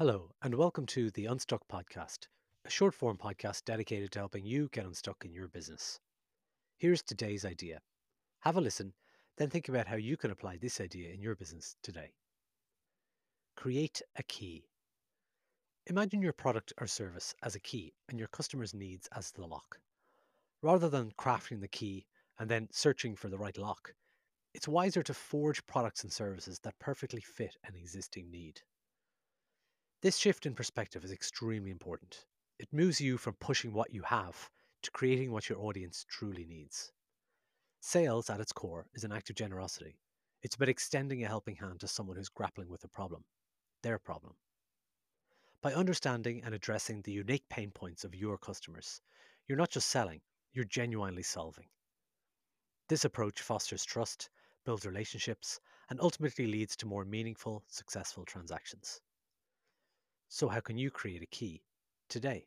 Hello, and welcome to the Unstuck Podcast, a short-form podcast dedicated to helping you get unstuck in your business. Here's today's idea. Have a listen, then think about how you can apply this idea in your business today. Create a key. Imagine your product or service as a key and your customers' needs as the lock. Rather than crafting the key and then searching for the right lock, it's wiser to forge products and services that perfectly fit an existing need. This shift in perspective is extremely important. It moves you from pushing what you have to creating what your audience truly needs. Sales, at its core, is an act of generosity. It's about extending a helping hand to someone who's grappling with a problem, their problem. By understanding and addressing the unique pain points of your customers, you're not just selling, you're genuinely solving. This approach fosters trust, builds relationships, and ultimately leads to more meaningful, successful transactions. So how can you create a key today?